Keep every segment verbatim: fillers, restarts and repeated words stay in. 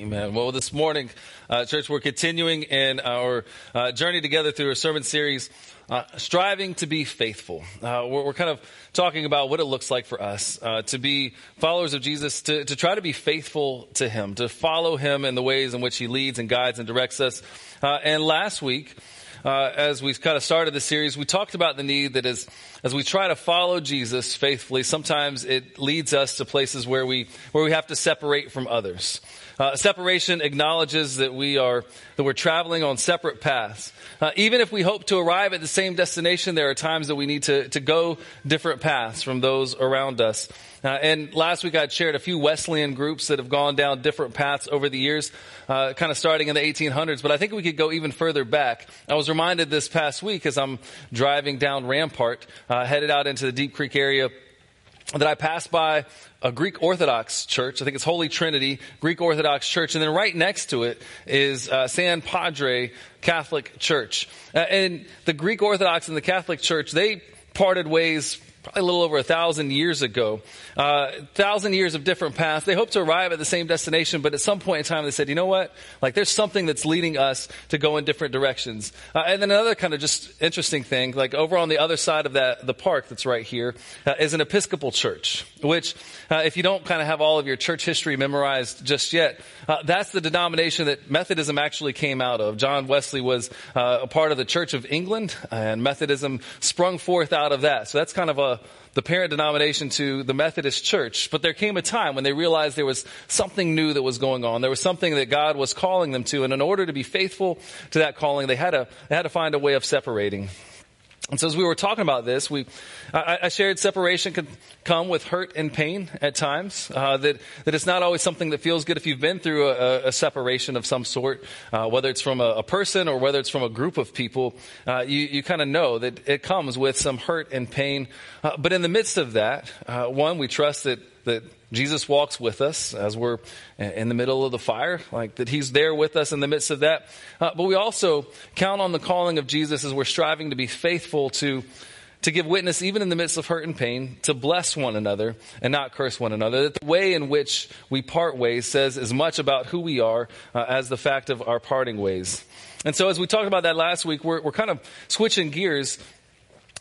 Amen. Well, this morning, uh, church, we're continuing in our uh, journey together through a sermon series, uh, Striving to be Faithful. Uh, we're, we're kind of talking about what it looks like for us uh, to be followers of Jesus, to, to try to be faithful to him, to follow him in the ways in which he leads and guides and directs us. Uh, and last week, uh, as we've kind of started the series, we talked about the need that is, as we try to follow Jesus faithfully, sometimes it leads us to places where we where we have to separate from others. Uh, separation acknowledges that we are that we're traveling on separate paths. Uh, even if we hope to arrive at the same destination, there are times that we need to, to go different paths from those around us. Uh, and last week I shared a few Wesleyan groups that have gone down different paths over the years, uh, kind of starting in the eighteen hundreds. But I think we could go even further back. I was reminded this past week as I'm driving down Rampart, uh, headed out into the Deep Creek area, that I passed by a Greek Orthodox church. I think it's Holy Trinity, Greek Orthodox Church. And then right next to it is uh, San Padre Catholic Church. Uh, and the Greek Orthodox and the Catholic Church, they parted ways probably a little over a thousand years ago. A uh, thousand years of different paths. They hoped to arrive at the same destination, but at some point in time they said, you know what? Like, there's something that's leading us to go in different directions. Uh, and then another kind of just interesting thing, like over on the other side of that, the park that's right here, uh, is an Episcopal church, which uh, if you don't kind of have all of your church history memorized just yet, uh, that's the denomination that Methodism actually came out of. John Wesley was uh, a part of the Church of England, and Methodism sprung forth out of that. So that's kind of a the parent denomination to the Methodist Church. But there came a time when they realized there was something new that was going on. There was something that God was calling them to. And in order to be faithful to that calling, they had to, they had to find a way of separating. And so as we were talking about this, we, I, I shared separation can come with hurt and pain at times, uh, that, that it's not always something that feels good if you've been through a, a separation of some sort, uh, whether it's from a, a person or whether it's from a group of people. Uh, you, you kind of know that it comes with some hurt and pain. Uh, but in the midst of that, uh, one, we trust that, that Jesus walks with us as we're in the middle of the fire, like that he's there with us in the midst of that. Uh, but we also count on the calling of Jesus as we're striving to be faithful to to give witness, even in the midst of hurt and pain, to bless one another and not curse one another. That the way in which we part ways says as much about who we are uh, as the fact of our parting ways. And so as we talked about that last week, we're, we're kind of switching gears.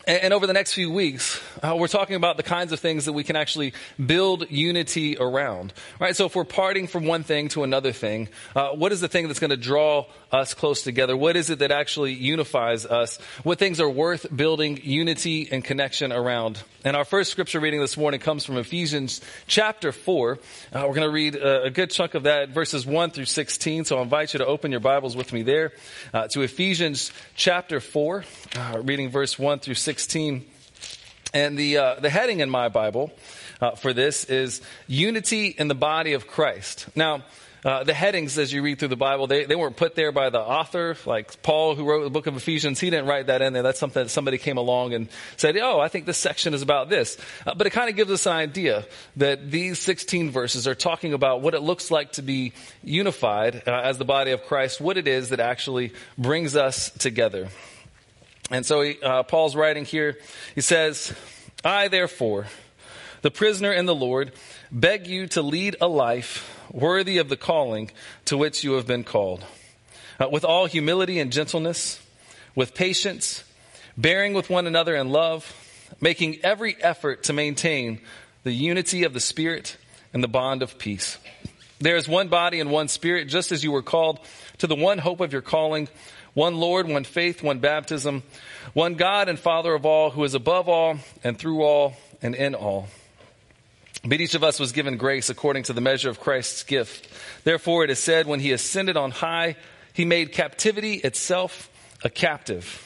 And over the next few weeks, uh, we're talking about the kinds of things that we can actually build unity around, right? So if we're parting from one thing to another thing, uh, what is the thing that's going to draw us close together? What is it that actually unifies us? What things are worth building unity and connection around? And our first scripture reading this morning comes from Ephesians chapter four. Uh, we're going to read a, a good chunk of that, verses one through sixteen. So I invite you to open your Bibles with me there uh, to Ephesians chapter four, uh, reading verse one through sixteen. And the uh, the heading in my Bible uh, for this is Unity in the Body of Christ. Now, uh, the headings as you read through the Bible, they, they weren't put there by the author, like Paul who wrote the book of Ephesians. He didn't write that in there. That's something that somebody came along and said, oh, I think this section is about this. Uh, but it kind of gives us an idea that these sixteen verses are talking about what it looks like to be unified uh, as the body of Christ, what it is that actually brings us together. And so he, uh, Paul's writing here, he says, I therefore, the prisoner in the Lord, beg you to lead a life worthy of the calling to which you have been called, uh, with all humility and gentleness, with patience, bearing with one another in love, making every effort to maintain the unity of the Spirit and the bond of peace. There is one body and one Spirit, just as you were called to the one hope of your calling, one Lord, one faith, one baptism, one God and Father of all, who is above all and through all and in all. But each of us was given grace according to the measure of Christ's gift. Therefore, it is said, when he ascended on high, he made captivity itself a captive.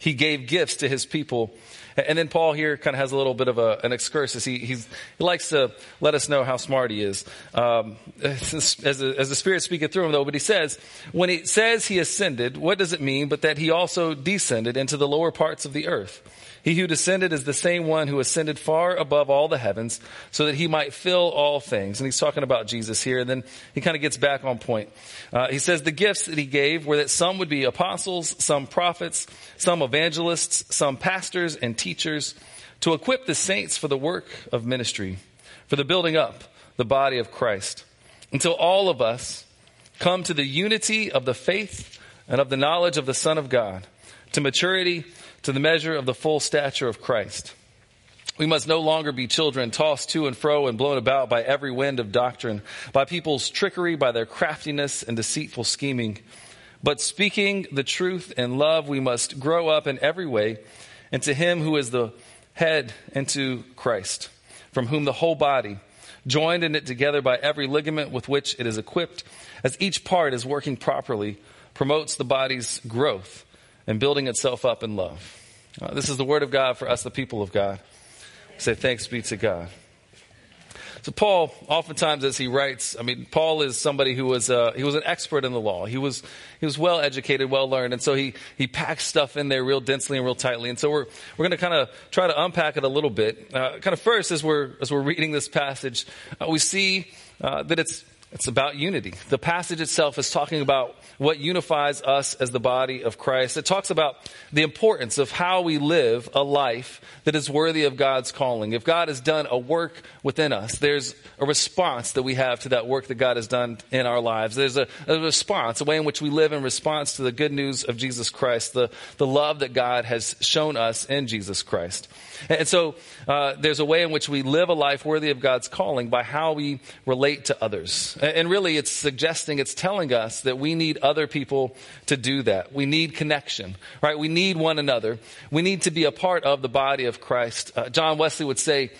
He gave gifts to his people. And then Paul here kind of has a little bit of a, an excursus. He, he's, he likes to let us know how smart he is. Um, as, as the Spirit speaketh through him, though, but he says, when he says he ascended, what does it mean but that he also descended into the lower parts of the earth? He who descended is the same one who ascended far above all the heavens so that he might fill all things. And he's talking about Jesus here. And then he kind of gets back on point. Uh, he says the gifts that he gave were that some would be apostles, some prophets, some evangelists, some pastors and teachers to equip the saints for the work of ministry, for the building up the body of Christ, until all of us come to the unity of the faith and of the knowledge of the Son of God, to maturity, to the measure of the full stature of Christ. We must no longer be children tossed to and fro and blown about by every wind of doctrine, by people's trickery, by their craftiness and deceitful scheming. But speaking the truth in love, we must grow up in every way into him who is the head, into Christ, from whom the whole body, joined and knit together by every ligament with which it is equipped, as each part is working properly, promotes the body's growth and building itself up in love. Uh, this is the word of God for us, the people of God. Say thanks be to God. So Paul, oftentimes as he writes, I mean, Paul is somebody who was uh, he was an expert in the law. He was he was well educated, well learned, and so he he packs stuff in there real densely and real tightly. And so we're we're going to kind of try to unpack it a little bit. Uh, kind of first, as we're as we're reading this passage, uh, we see uh, that it's it's about unity. The passage itself is talking about what unifies us as the body of Christ. It talks about the importance of how we live a life that is worthy of God's calling. If God has done a work within us, there's a response that we have to that work that God has done in our lives. There's a, a response, a way in which we live in response to the good news of Jesus Christ, the, the love that God has shown us in Jesus Christ. And, and so uh, there's a way in which we live a life worthy of God's calling by how we relate to others. And really, it's suggesting, it's telling us that we need other people to do that. We need connection, right? We need one another. We need to be a part of the body of Christ. Uh, John Wesley would say,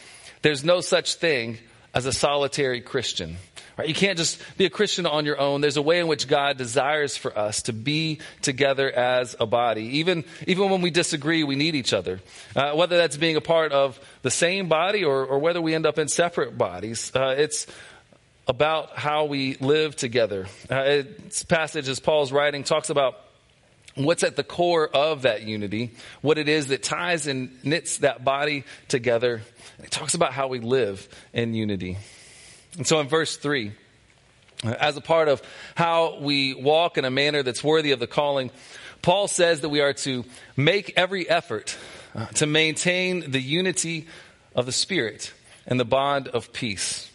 there's no such thing as a solitary Christian. Right? You can't just be a Christian on your own. There's a way in which God desires for us to be together as a body. Even, even when we disagree, we need each other. Uh, whether that's being a part of the same body or, or whether we end up in separate bodies, uh, it's about how we live together. Uh, this passage, as Paul's writing, talks about what's at the core of that unity, what it is that ties and knits that body together. And it talks about how we live in unity. And so in verse three, as a part of how we walk in a manner that's worthy of the calling, Paul says that we are to make every effort to maintain the unity of the Spirit and the bond of peace.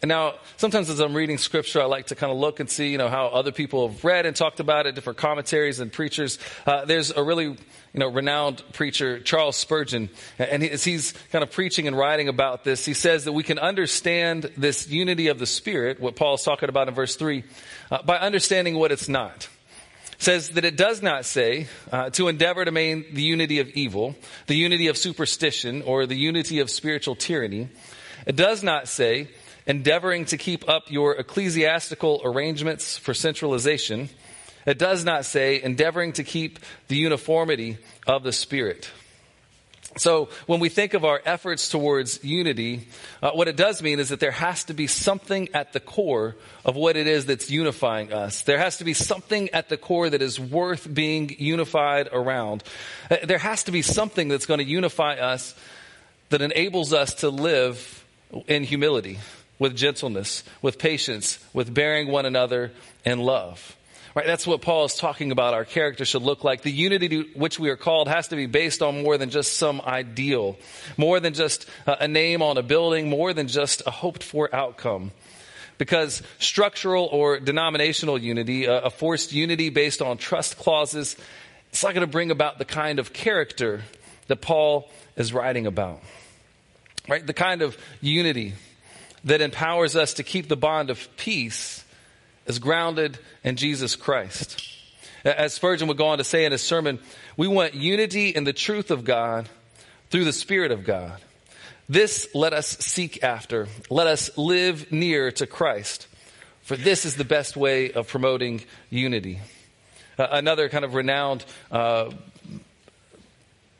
And now, sometimes as I'm reading scripture, I like to kind of look and see, you know, how other people have read and talked about it, different commentaries and preachers. Uh, there's a really, you know, renowned preacher, Charles Spurgeon, and he, as he's kind of preaching and writing about this, he says that we can understand this unity of the Spirit, what Paul's talking about in verse three, uh, by understanding what it's not. Says that it does not say uh, to endeavor to maintain the unity of evil, the unity of superstition, or the unity of spiritual tyranny. It does not say endeavoring to keep up your ecclesiastical arrangements for centralization. It does not say endeavoring to keep the uniformity of the Spirit. So when we think of our efforts towards unity, uh, what it does mean is that there has to be something at the core of what it is that's unifying us. There has to be something at the core that is worth being unified around. Uh, there has to be something that's going to unify us that enables us to live in humility, with gentleness, with patience, with bearing one another in love. Right? That's what Paul is talking about. Our character should look like. The unity to which we are called has to be based on more than just some ideal, more than just a name on a building, more than just a hoped-for outcome. Because structural or denominational unity, a forced unity based on trust clauses, it's not going to bring about the kind of character that Paul is writing about. Right? The kind of unity that empowers us to keep the bond of peace is grounded in Jesus Christ. As Spurgeon would go on to say in his sermon, we want unity in the truth of God through the Spirit of God. This let us seek after. Let us live near to Christ, for this is the best way of promoting unity. Uh, another kind of renowned uh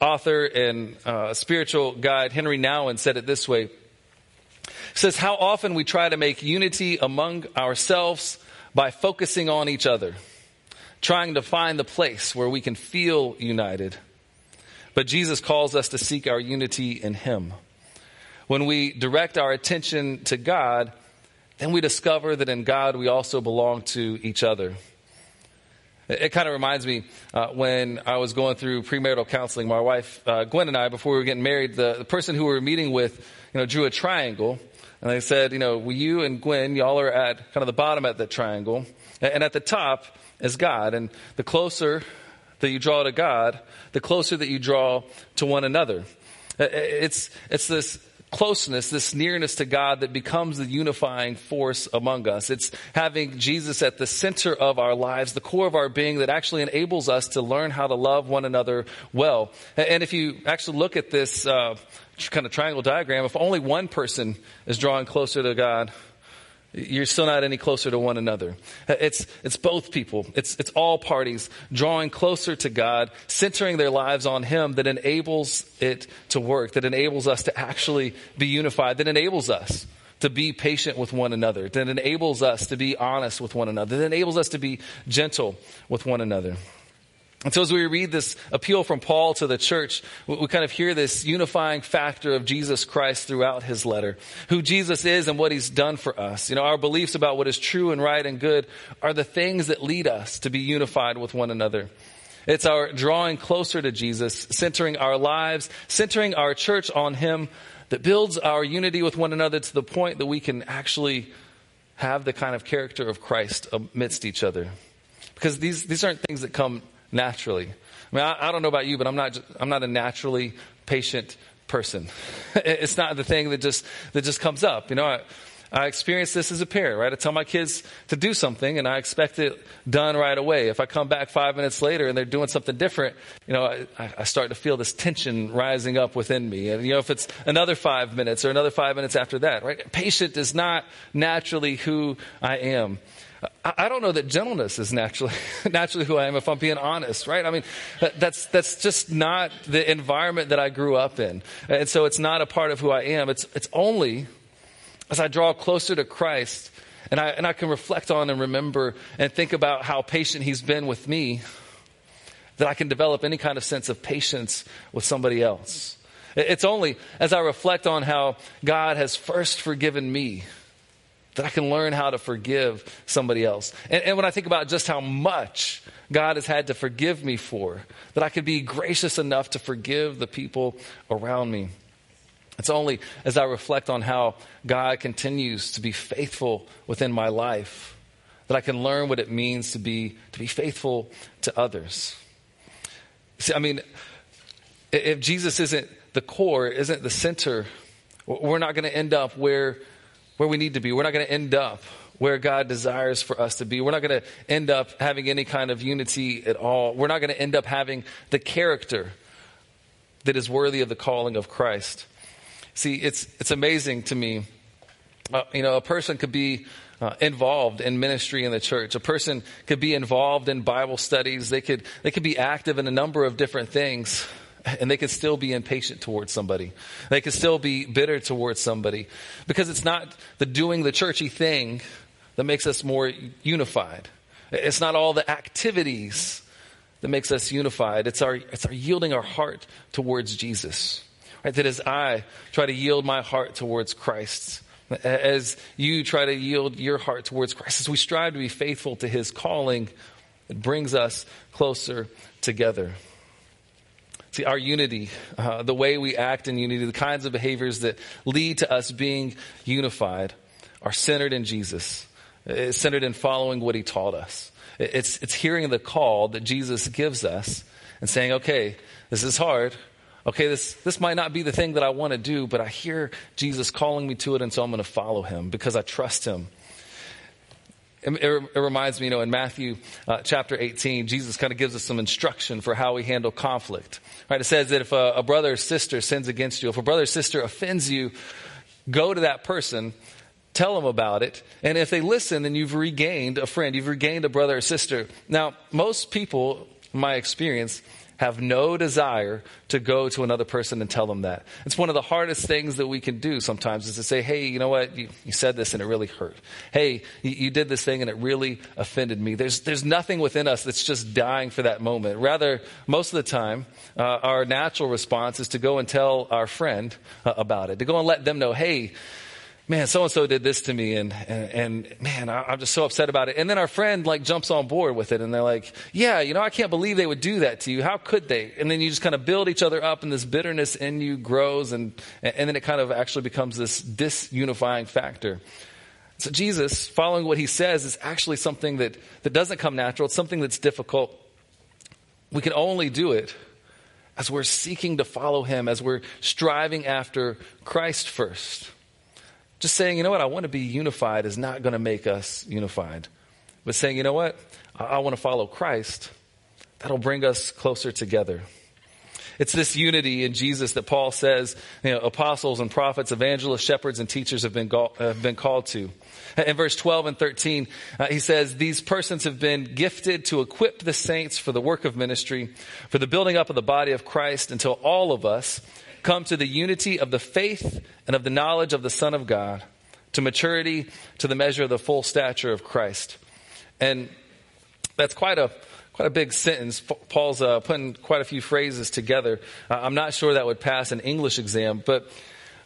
author and uh, spiritual guide, Henry Nouwen, said it this way. It says, how often we try to make unity among ourselves by focusing on each other, trying to find the place where we can feel united. But Jesus calls us to seek our unity in him. When we direct our attention to God, then we discover that in God we also belong to each other. It kind of reminds me uh, when I was going through premarital counseling, my wife, uh, Gwen, and I, before we were getting married, the, the person who we were meeting with, you know, drew a triangle And they said, you know, well, you and Gwen, y'all are at kind of the bottom at that triangle. And at the top is God. And the closer that you draw to God, the closer that you draw to one another. It's it's this closeness, this nearness to God that becomes the unifying force among us. It's having Jesus at the center of our lives, the core of our being, that actually enables us to learn how to love one another well. And if you actually look at this uh, kind of triangle diagram, if only one person is drawing closer to God, you're still not any closer to one another. It's it's both people. It's it's all parties drawing closer to God, centering their lives on Him, that enables it to work, that enables us to actually be unified, that enables us to be patient with one another, that enables us to be honest with one another, that enables us to be gentle with one another. And so as we read this appeal from Paul to the church, we kind of hear this unifying factor of Jesus Christ throughout his letter, who Jesus is and what he's done for us. You know, our beliefs about what is true and right and good are the things that lead us to be unified with one another. It's our drawing closer to Jesus, centering our lives, centering our church on him, that builds our unity with one another to the point that we can actually have the kind of character of Christ amidst each other. Because these, these aren't things that come naturally. I mean, I, I don't know about you, but I'm not, I'm not a naturally patient person. It's not the thing that just, that just comes up. You know, I, I experience this as a parent, right? I tell my kids to do something and I expect it done right away. If I come back five minutes later and they're doing something different, you know, I, I start to feel this tension rising up within me. And, you know, if it's another five minutes or another five minutes after that, right? Patient is not naturally who I am. I don't know that gentleness is naturally naturally who I am, if I'm being honest, right? I mean, that's that's just not the environment that I grew up in. And so it's not a part of who I am. It's it's only as I draw closer to Christ and I and I can reflect on and remember and think about how patient he's been with me, that I can develop any kind of sense of patience with somebody else. It's only as I reflect on how God has first forgiven me that I can learn how to forgive somebody else. And, and when I think about just how much God has had to forgive me for, that I could be gracious enough to forgive the people around me. It's only as I reflect on how God continues to be faithful within my life that I can learn what it means to be, to be faithful to others. See, I mean, if Jesus isn't the core, isn't the center, we're not going to end up where where we need to be. We're not going to end up where God desires for us to be. We're not going to end up having any kind of unity at all. We're not going to end up having the character that is worthy of the calling of Christ. See, it's it's amazing to me. Uh, you know, a person could be uh, involved in ministry in the church. A person could be involved in Bible studies. They could they could be active in a number of different things. And they can still be impatient towards somebody. They can still be bitter towards somebody. Because it's not the doing the churchy thing that makes us more unified. It's not all the activities that makes us unified. It's our it's our yielding our heart towards Jesus. Right? That as I try to yield my heart towards Christ, as you try to yield your heart towards Christ, as we strive to be faithful to his calling, it brings us closer together. See, our unity, uh, the way we act in unity, the kinds of behaviors that lead to us being unified are centered in Jesus. It's centered in following what he taught us. It's, it's hearing the call that Jesus gives us and saying, okay, this is hard. Okay, this, this might not be the thing that I want to do, but I hear Jesus calling me to it, and so I'm going to follow him because I trust him. It reminds me, you know, in Matthew uh, chapter eighteen, Jesus kind of gives us some instruction for how we handle conflict. Right? It says that if a, a brother or sister sins against you, if a brother or sister offends you, go to that person, tell them about it. And if they listen, then you've regained a friend. You've regained a brother or sister. Now, most people, in my experience, have no desire to go to another person and tell them that. It's one of the hardest things that we can do sometimes, is to say, hey, you know what? You, you said this and it really hurt. Hey, you, you did this thing and it really offended me. There's there's nothing within us that's just dying for that moment. Rather, most of the time, uh, our natural response is to go and tell our friend uh, about it, to go and let them know, hey, man, so-and-so did this to me, and, and, and man, I, I'm just so upset about it. And then our friend like jumps on board with it, and they're like, yeah, you know, I can't believe they would do that to you. How could they? And then you just kind of build each other up, and this bitterness in you grows, and, and then it kind of actually becomes this disunifying factor. So Jesus, following what he says, is actually something that, that doesn't come natural. It's something that's difficult. We can only do it as we're seeking to follow him, as we're striving after Christ first. Just saying, you know what, I want to be unified is not going to make us unified. But saying, you know what, I, I want to follow Christ, that'll bring us closer together. It's this unity in Jesus that Paul says, you know, apostles and prophets, evangelists, shepherds, and teachers have been, go- have been called to. In verse twelve and thirteen, uh, he says, these persons have been gifted to equip the saints for the work of ministry, for the building up of the body of Christ, until all of us come to the unity of the faith and of the knowledge of the Son of God, to maturity, to the measure of the full stature of Christ. And that's quite a Quite a big sentence. Paul's uh, putting quite a few phrases together. Uh, I'm not sure that would pass an English exam, but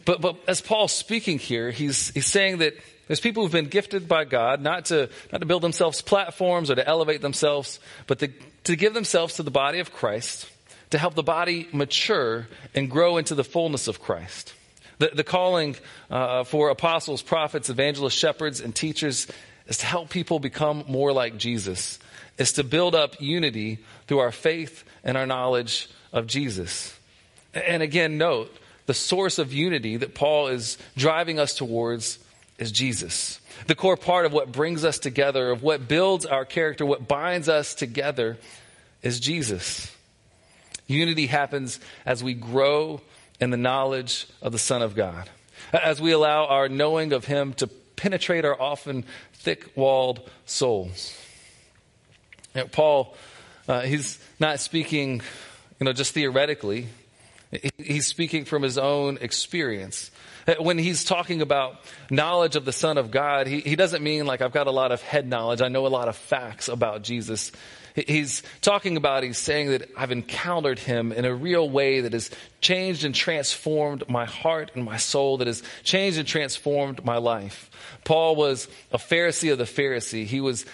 but but as Paul's speaking here, he's he's saying that there's people who've been gifted by God not to not to build themselves platforms or to elevate themselves, but to, to give themselves to the body of Christ, to help the body mature and grow into the fullness of Christ. The, the calling uh, for apostles, prophets, evangelists, shepherds, and teachers is to help people become more like Jesus, is to build up unity through our faith and our knowledge of Jesus. And again, note, the source of unity that Paul is driving us towards is Jesus. The core part of what brings us together, of what builds our character, what binds us together is Jesus. Unity happens as we grow in the knowledge of the Son of God, as we allow our knowing of him to penetrate our often thick-walled souls. You know, Paul, uh, he's not speaking, you know, just theoretically. He's speaking from his own experience. When he's talking about knowledge of the Son of God, he, he doesn't mean like I've got a lot of head knowledge. I know a lot of facts about Jesus. He's talking about, he's saying that I've encountered him in a real way that has changed and transformed my heart and my soul, that has changed and transformed my life. Paul was a Pharisee of the Pharisee. He was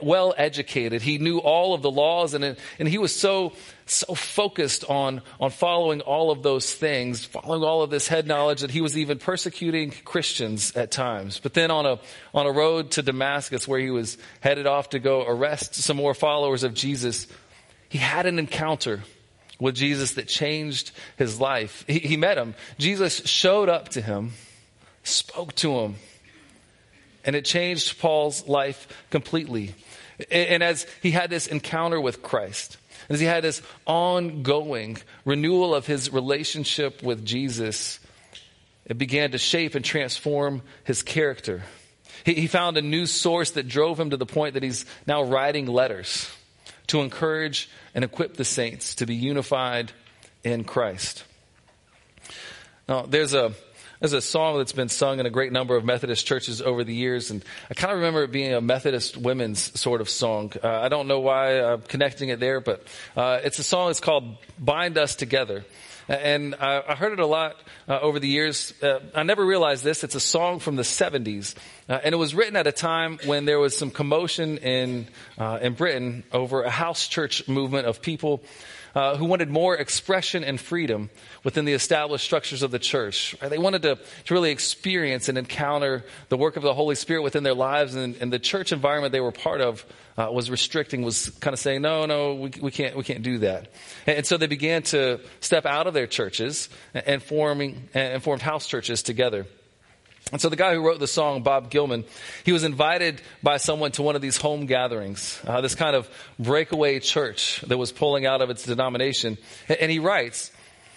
well educated. He knew all of the laws, and and he was so so focused on on following all of those things, following all of this head knowledge, that he was even persecuting Christians at times. But then on a on a road to Damascus, where he was headed off to go arrest some more followers of Jesus, he had an encounter with Jesus that changed his life. He, he met him. Jesus showed up to him, spoke to him, and it changed Paul's life completely. And as he had this encounter with Christ, as he had this ongoing renewal of his relationship with Jesus, it began to shape and transform his character. He, he found a new source that drove him to the point that he's now writing letters to encourage and equip the saints to be unified in Christ. Now, there's a There's a song that's been sung in a great number of Methodist churches over the years, and I kind of remember it being a Methodist women's sort of song. Uh, I don't know why I'm connecting it there, but uh, it's a song that's called Bind Us Together. And I, I heard it a lot uh, over the years. Uh, I never realized this. It's a song from the seventies, uh, and it was written at a time when there was some commotion in uh, in Britain over a house church movement of people Uh, who wanted more expression and freedom within the established structures of the church. Right? They wanted to, to really experience and encounter the work of the Holy Spirit within their lives, and, and the church environment they were part of uh, was restricting, was kind of saying, no, no, we, we can't we can't do that. And, and so they began to step out of their churches and, and, forming, and formed house churches together. And so the guy who wrote the song, Bob Gilman, he was invited by someone to one of these home gatherings, uh, this kind of breakaway church that was pulling out of its denomination. And he writes,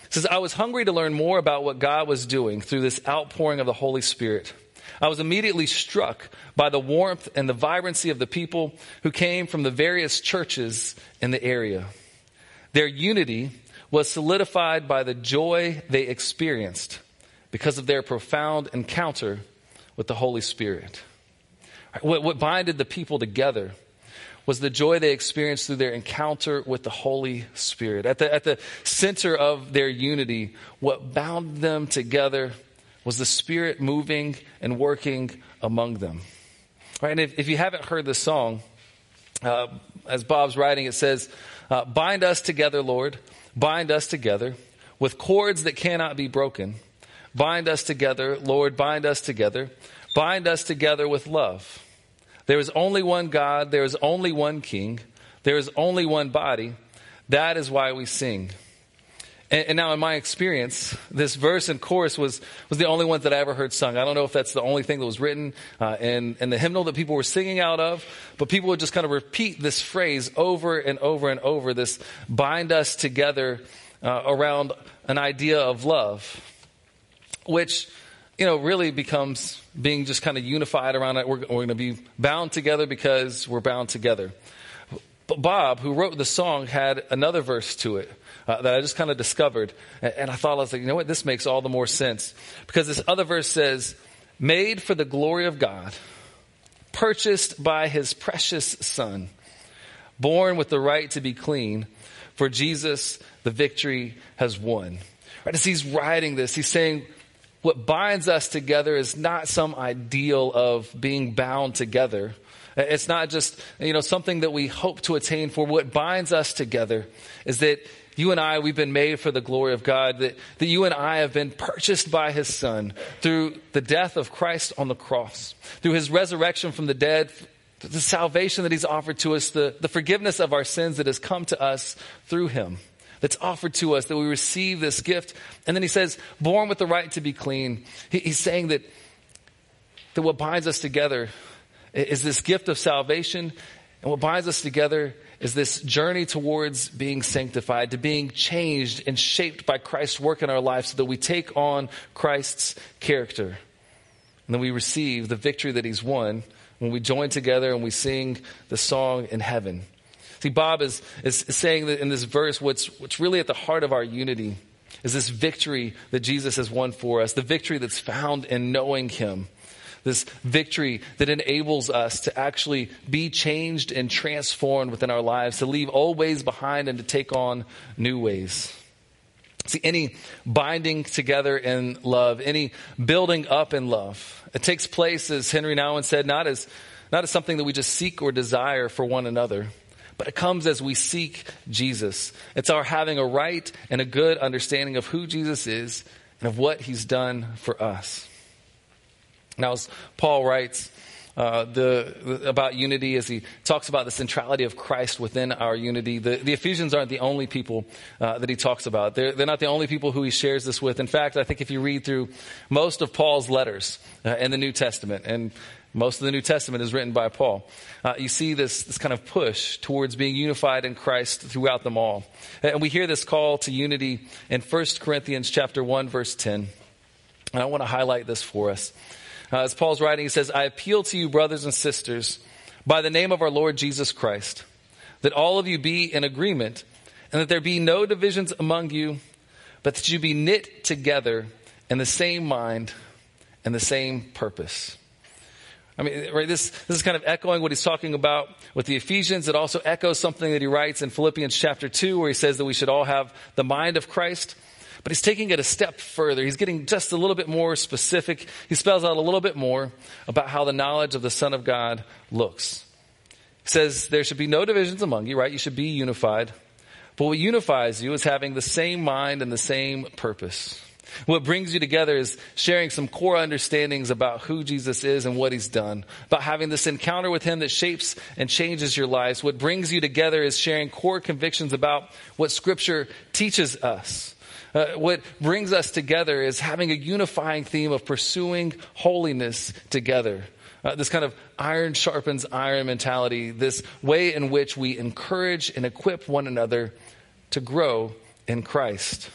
says, I was hungry to learn more about what God was doing through this outpouring of the Holy Spirit. I was immediately struck by the warmth and the vibrancy of the people who came from the various churches in the area. Their unity was solidified by the joy they experienced because of their profound encounter with the Holy Spirit. What, what binded the people together was the joy they experienced through their encounter with the Holy Spirit. At the, at the center of their unity, what bound them together was the Spirit moving and working among them. Right? And if, if you haven't heard the song, uh, as Bob's writing, it says, uh, bind us together, Lord, bind us together with cords that cannot be broken. Bind us together, Lord, bind us together. Bind us together with love. There is only one God. There is only one King. There is only one body. That is why we sing. And, and now in my experience, this verse and chorus was, was the only one that I ever heard sung. I don't know if that's the only thing that was written uh, in, in the hymnal that people were singing out of, but people would just kind of repeat this phrase over and over and over, this bind us together uh, around an idea of love, which, you know, really becomes being just kind of unified around it. We're, we're going to be bound together because we're bound together. But Bob, who wrote the song, had another verse to it uh, that I just kind of discovered. And, and I thought, I was like, you know what? This makes all the more sense. Because this other verse says, made for the glory of God, purchased by his precious Son, born with the right to be clean, for Jesus, the victory has won. Right? As he's writing this, he's saying, what binds us together is not some ideal of being bound together. It's not just, you know, something that we hope to attain for. What binds us together is that you and I, we've been made for the glory of God, that, that you and I have been purchased by his Son through the death of Christ on the cross, through his resurrection from the dead, the salvation that he's offered to us, the, the forgiveness of our sins that has come to us through him. That's offered to us, that we receive this gift. And then he says, born with the right to be clean. He, he's saying that, that what binds us together is this gift of salvation. And what binds us together is this journey towards being sanctified, to being changed and shaped by Christ's work in our life so that we take on Christ's character. And then we receive the victory that he's won when we join together and we sing the song in heaven. See, Bob is, is saying that in this verse, what's, what's really at the heart of our unity is this victory that Jesus has won for us, the victory that's found in knowing him, this victory that enables us to actually be changed and transformed within our lives, to leave old ways behind and to take on new ways. See, any binding together in love, any building up in love, it takes place, as Henry Nouwen said, not as, not as something that we just seek or desire for one another, but it comes as we seek Jesus. It's our having a right and a good understanding of who Jesus is and of what he's done for us. Now, as Paul writes uh, the, the, about unity, as he talks about the centrality of Christ within our unity, the, the Ephesians aren't the only people uh, that he talks about. They're, they're not the only people who he shares this with. In fact, I think if you read through most of Paul's letters uh, in the New Testament, and most of the New Testament is written by Paul. Uh, you see this, this kind of push towards being unified in Christ throughout them all. And we hear this call to unity in First Corinthians chapter one, verse ten. And I want to highlight this for us. Uh, as Paul's writing, he says, I appeal to you, brothers and sisters, by the name of our Lord Jesus Christ, that all of you be in agreement, and that there be no divisions among you, but that you be knit together in the same mind and the same purpose. I mean, right, this, this is kind of echoing what he's talking about with the Ephesians. It also echoes something that he writes in Philippians chapter two, where he says that we should all have the mind of Christ. But he's taking it a step further. He's getting just a little bit more specific. He spells out a little bit more about how the knowledge of the Son of God looks. He says there should be no divisions among you, right? You should be unified. But what unifies you is having the same mind and the same purpose. What brings you together is sharing some core understandings about who Jesus is and what he's done, about having this encounter with him that shapes and changes your lives. What brings you together is sharing core convictions about what Scripture teaches us. Uh, what brings us together is having a unifying theme of pursuing holiness together. Uh, this kind of iron sharpens iron mentality, this way in which we encourage and equip one another to grow in Christ.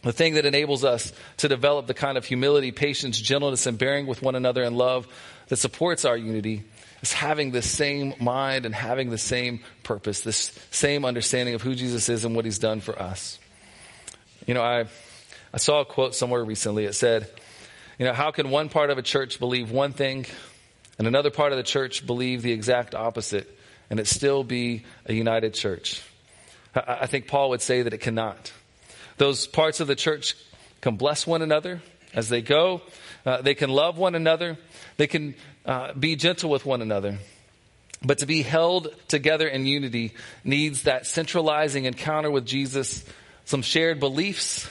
The thing that enables us to develop the kind of humility, patience, gentleness, and bearing with one another in love that supports our unity is having the same mind and having the same purpose, this same understanding of who Jesus is and what he's done for us. You know, I, I saw a quote somewhere recently. It said, you know, how can one part of a church believe one thing and another part of the church believe the exact opposite and it still be a united church? I, I think Paul would say that it cannot. Those parts of the church can bless one another as they go. Uh, they can love one another. They can uh, be gentle with one another. But to be held together in unity needs that centralizing encounter with Jesus, some shared beliefs,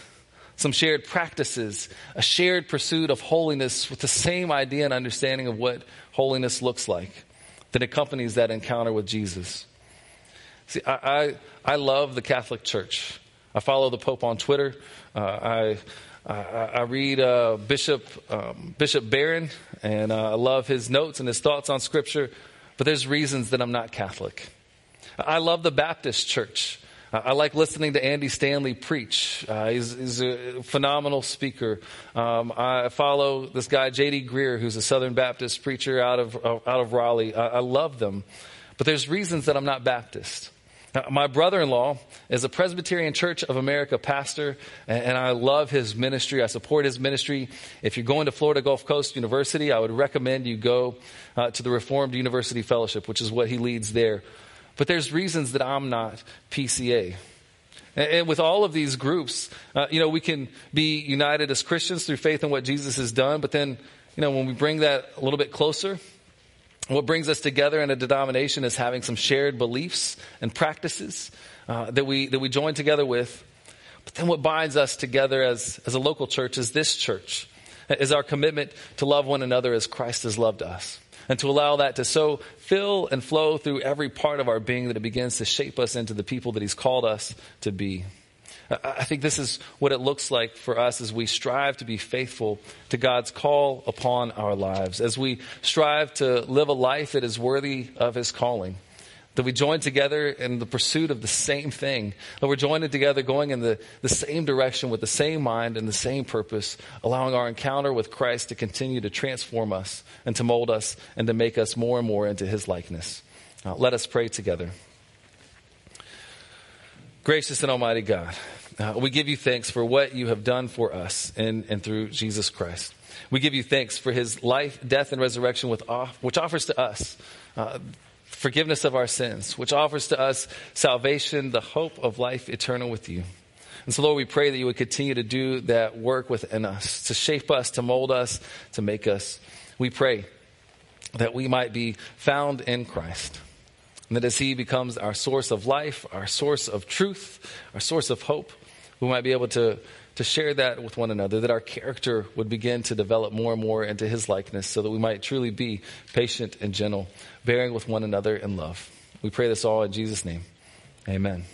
some shared practices, a shared pursuit of holiness with the same idea and understanding of what holiness looks like that accompanies that encounter with Jesus. See, I I, I love the Catholic Church. I follow the Pope on Twitter. Uh, I, I I read uh, Bishop um, Bishop Barron, and uh, I love his notes and his thoughts on Scripture. But there's reasons that I'm not Catholic. I love the Baptist Church. I like listening to Andy Stanley preach. Uh, he's, he's a phenomenal speaker. Um, I follow this guy, J D. Greer, who's a Southern Baptist preacher out of out of Raleigh. I, I love them. But there's reasons that I'm not Baptist. Now, my brother-in-law is a Presbyterian Church of America pastor, and, and I love his ministry. I support his ministry. If you're going to Florida Gulf Coast University, I would recommend you go uh, to the Reformed University Fellowship, which is what he leads there. But there's reasons that I'm not P C A. And, and with all of these groups, uh, you know, we can be united as Christians through faith in what Jesus has done. But then, you know, when we bring that a little bit closer, what brings us together in a denomination is having some shared beliefs and practices uh, that we that we join together with. But then what binds us together as, as a local church is this church, is our commitment to love one another as Christ has loved us. And to allow that to so fill and flow through every part of our being that it begins to shape us into the people that he's called us to be. I think this is what it looks like for us as we strive to be faithful to God's call upon our lives, as we strive to live a life that is worthy of his calling, that we join together in the pursuit of the same thing, that we're joined together going in the, the same direction with the same mind and the same purpose, allowing our encounter with Christ to continue to transform us and to mold us and to make us more and more into his likeness. Now, let us pray together. Gracious and almighty God, uh, we give you thanks for what you have done for us in and through Jesus Christ. We give you thanks for his life, death, and resurrection, with off, which offers to us uh, forgiveness of our sins, which offers to us salvation, the hope of life eternal with you. And so, Lord, we pray that you would continue to do that work within us, to shape us, to mold us, to make us. We pray that we might be found in Christ. And that as he becomes our source of life, our source of truth, our source of hope, we might be able to, to share that with one another, that our character would begin to develop more and more into his likeness, so that we might truly be patient and gentle, bearing with one another in love. We pray this all in Jesus' name. Amen.